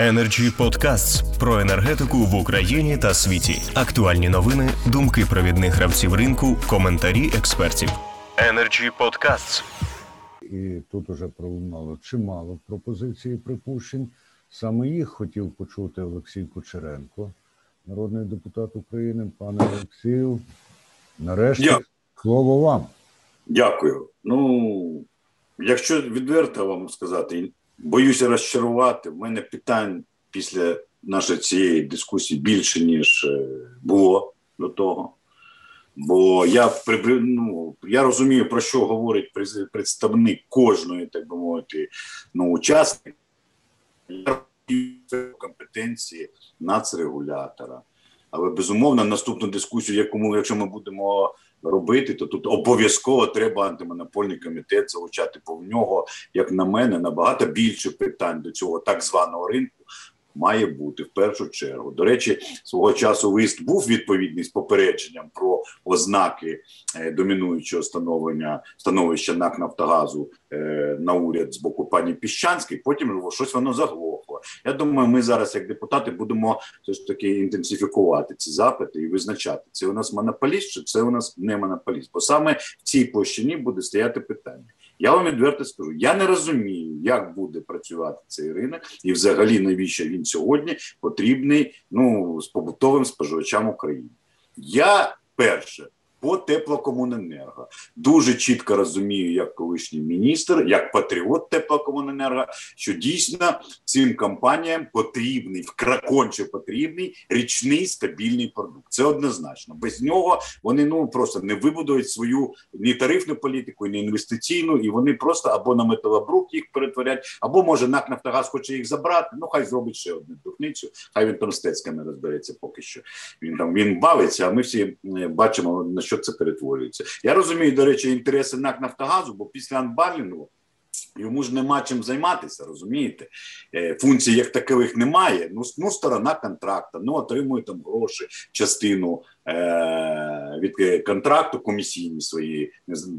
Energy Podcasts про енергетику в Україні та світі. Актуальні новини, думки провідних гравців ринку, коментарі експертів. Energy Podcasts. І тут уже пролунало чимало пропозицій і припущень. Саме їх хотів почути Олексій Кучеренко, народний депутат України. Пане Олексію, нарешті слово вам. Дякую. Ну, якщо відверто вам сказати, боюся розчарувати. В мене питань після нашої цієї дискусії більше, ніж було до того. Бо я розумію, про що говорить представник кожної, так би мовити, учасника. Я розумію компетенції нацрегулятора. Але, безумовно, наступну дискусію, якщо ми будемо робити, то тут обов'язково треба антимонопольний комітет залучати, бо в нього, як на мене, набагато більше питань до цього так званого ринку має бути в першу чергу. До речі, свого часу лист був відповідний з попередженням про ознаки домінуючого становища НАК «Нафтогазу» на уряд з боку пані Піщанської, потім щось воно заглохло. Я думаю, ми зараз, як депутати, будемо все ж таки інтенсифікувати ці запити і визначати, це у нас монополіст чи це у нас не монополіст. Бо саме в цій площині буде стояти питання. Я вам відверто скажу, я не розумію, як буде працювати цей ринок і взагалі навіщо він сьогодні потрібний з побутовим споживачам України. Я перше по теплокомуненерго дуже чітко розумію, як колишній міністр, як патріот теплокомуненерго, що дійсно цим компаніям потрібний, конче потрібний річний стабільний продукт. Це однозначно. Без нього вони просто не вибудують свою ні тарифну політику, ні інвестиційну, і вони просто або на металобрухт їх перетворять, або може НАК «Нафтогаз» хоче їх забрати, хай зробить ще одну дурницю, хай він там з тецьками розбереться поки що. Він бавиться, а ми всі бачимо, на що це перетворюється. Я розумію, до речі, інтереси НАК «Нафтогазу», бо після анбарлінгу йому ж нема чим займатися, розумієте? Функцій як такових немає. Сторона контракта, отримує там гроші, частину від контракту комісійні свої,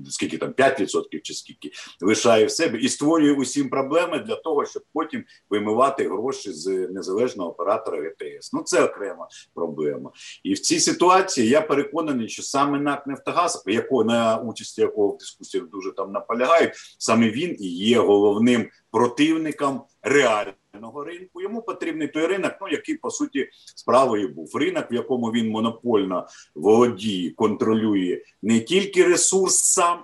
скільки там, 5% чи скільки, лишає в себе і створює усім проблеми для того, щоб потім вимивати гроші з незалежного оператора ГТС. Це окрема проблема. І в цій ситуації я переконаний, що саме НАК «Нафтогаз», на участі якого в дискусіях дуже там наполягають, саме він і є головним противником реального ринку. Йому потрібний той ринок, який, по суті, справою був. Ринок, в якому він монопольно володіє, контролює не тільки ресурс сам,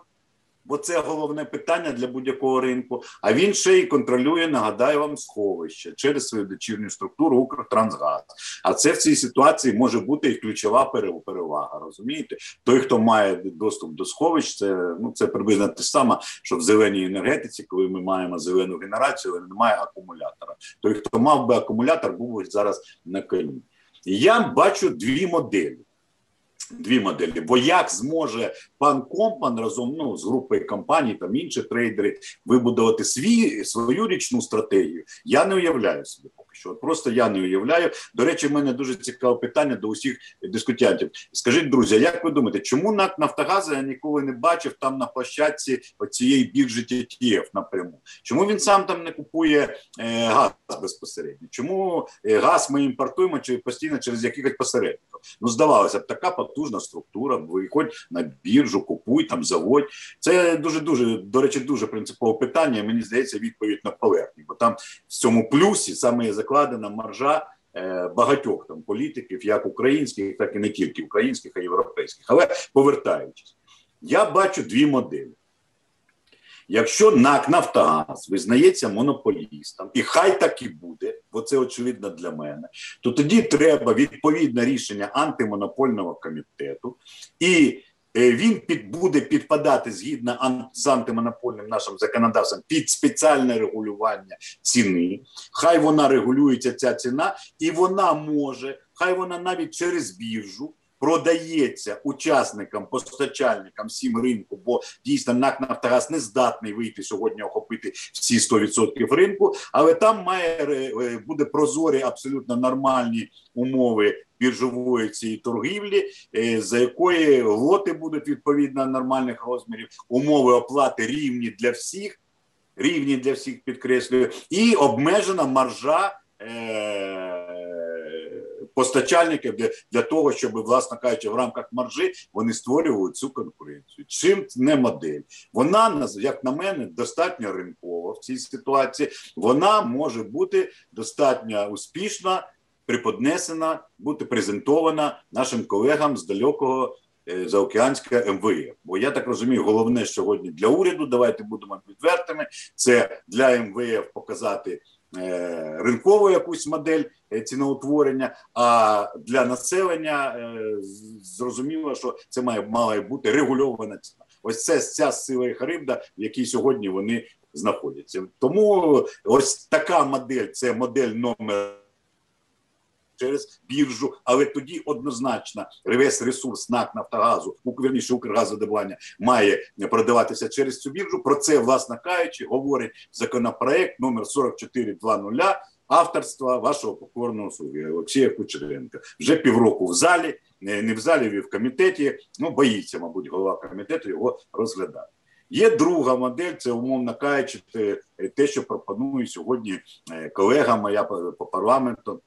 бо це головне питання для будь-якого ринку, а він ще й контролює, нагадаю вам, сховище через свою дочірню структуру Укртрансгаз. А це в цій ситуації може бути і ключова перевага, розумієте? Той, хто має доступ до сховищ, це приблизно те саме, що в зеленій енергетиці, коли ми маємо зелену генерацію, але немає акумулятора. Той, хто мав би акумулятор, був би зараз на коні. І я бачу дві моделі, бо як зможе пан Компан разом з групою компаній, там інші трейдери вибудувати свою річну стратегію, я не уявляю собі поки що. Просто я не уявляю. До речі, в мене дуже цікаве питання до усіх дискутантів. Скажіть, друзі, як ви думаєте, чому НАК «Нафтогаз» я ніколи не бачив там на площадці оцієї біржі ТТФ напряму? Чому він сам там не купує газ безпосередньо? Чому газ ми імпортуємо постійно через якихось посередників? Здавалося б, така потужна структура, виходь на біржу, купуй, там заводь. Це дуже-дуже, до речі, дуже принципове питання, мені здається, відповідь на поверхні, бо там в цьому плюсі саме закладена маржа багатьох там політиків, як українських, так і не тільки українських, а й європейських. Але повертаючись, я бачу дві моделі. Якщо НАК «Нафтогаз» визнається монополістом, і хай так і буде, бо це очевидно для мене, то тоді треба відповідне рішення антимонопольного комітету, і він буде підпадати згідно з антимонопольним нашим законодавством під спеціальне регулювання ціни. Хай вона регулюється, ця ціна, і вона може, хай вона навіть через біржу, продається учасникам, постачальникам, всім ринку, бо дійсно НАК «Нафтогаз» не здатний вийти сьогодні, охопити всі 100% ринку, але там буде прозорі, абсолютно нормальні умови біржової цієї торгівлі, за якої лоти будуть відповідно нормальних розмірів, умови оплати рівні для всіх, підкреслюю, і обмежена маржа постачальників для того, щоб, власне кажучи, в рамках маржі вони створювали цю конкуренцію. Чим не модель? Вона, як на мене, достатньо ринкова в цій ситуації. Вона може бути достатньо успішна, приподнесена, бути презентована нашим колегам з далекого заокеанська МВФ. Бо я так розумію, головне сьогодні для уряду, давайте будемо відвертими, це для МВФ показати ринкову якусь модель ціноутворення, а для населення зрозуміло, що це має бути регульована ціна. Ось це ця сила і харибда, в якій сьогодні вони знаходяться. Тому ось така модель, це модель номер через біржу, але тоді однозначно весь ресурс НАК «Нафтогазу», вірніше «Укргазвидобування», має продаватися через цю біржу. Про це, власне кажучи, говорить законопроект номер 4420 авторства вашого покорного слуги Олексія Кучеренка. Вже півроку в залі, не в залі, а в комітеті, боїться, мабуть, голова комітету його розглядати. Є друга модель, це, умовно кажучи, те, що пропонує сьогодні колега моя по парламенту,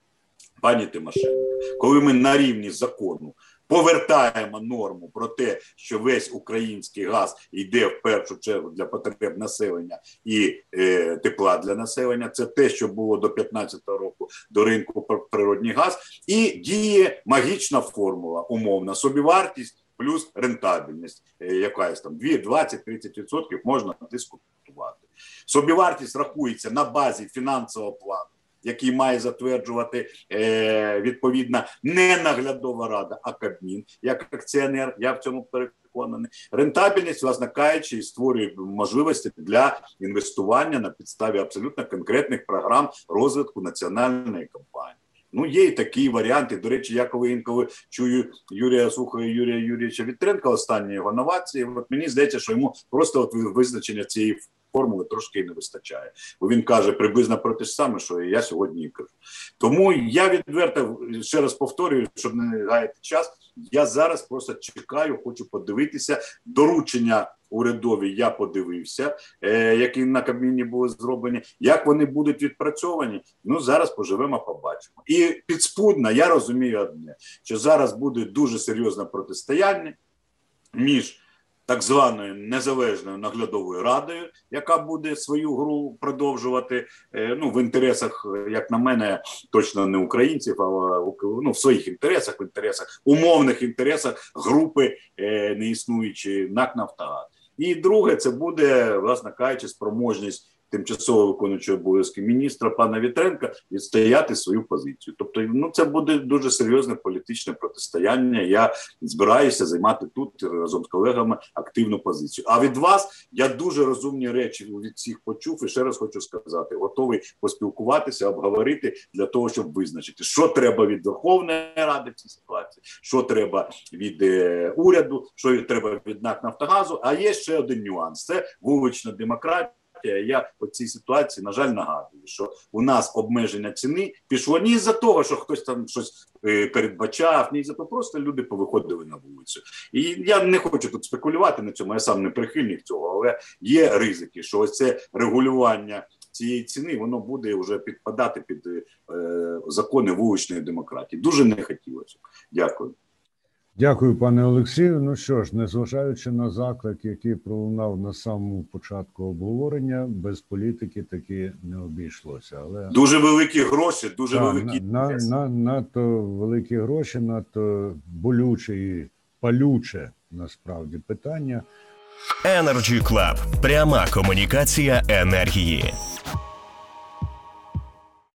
пані Тимошенко, коли ми на рівні закону повертаємо норму про те, що весь український газ йде в першу чергу для потреб населення і тепла для населення, це те, що було до 15-го року до ринку природний газ, і діє магічна формула, умовна собівартість плюс рентабельність, якась там 20-30% можна дискутувати. Собівартість рахується на базі фінансового плану, який має затверджувати відповідно не наглядова рада, а Кабмін, як акціонер, я в цьому переконаний. Рентабельність, власне кажучи, і створює можливості для інвестування на підставі абсолютно конкретних програм розвитку національної компанії. Є і такі варіанти. До речі, я коли інколи чую Юрія Сухого і Юрія Юрійовича Вітренка, останні його новації, мені здається, що йому просто визначення цієї формули трошки не вистачає. Бо він каже приблизно про те ж саме, що я сьогодні і кажу. Тому я відверто, ще раз повторюю, щоб не гаяти час, я зараз просто чекаю, хочу подивитися. Доручення урядові я подивився, які на Кабміні були зроблені. Як вони будуть відпрацьовані, зараз поживемо, побачимо. І підспудно я розумію одне, що зараз буде дуже серйозне протистояння між так званою незалежною наглядовою радою, яка буде свою гру продовжувати в інтересах, як на мене, точно не українців, а в своїх інтересах, в інтересах, умовних інтересах групи неіснуючої НАК «Нафтогаз». І друге, це буде, власне кажучи, спроможність тимчасово виконуючого обов'язки міністра пана Вітренка відстояти свою позицію. Тобто, це буде дуже серйозне політичне протистояння. Я збираюся займати тут разом з колегами активну позицію. А від вас я дуже розумні речі від всіх почув і ще раз хочу сказати, готовий поспілкуватися, обговорити для того, щоб визначити, що треба від Верховної Ради в цій ситуації, що треба від уряду, що треба від НАК «Нафтогазу». А є ще один нюанс – це вулична демократія. Я по цій ситуації, на жаль, нагадую, що у нас обмеження ціни пішло не із-за того, що хтось там щось передбачав, не із-за того, просто люди повиходили на вулицю. І я не хочу тут спекулювати на цьому, я сам не прихильник цього, але є ризики, що ось це регулювання цієї ціни, воно буде вже підпадати під закони вуличної демократії. Дуже не хотілося. Дякую. Дякую, пане Олексію. Незважаючи на заклик, який пролунав на самому початку обговорення, без політики таки не обійшлося. Але дуже великі гроші, дуже великі надто великі гроші, надто болюче і палюче насправді питання. Energy Club. Пряма комунікація енергії.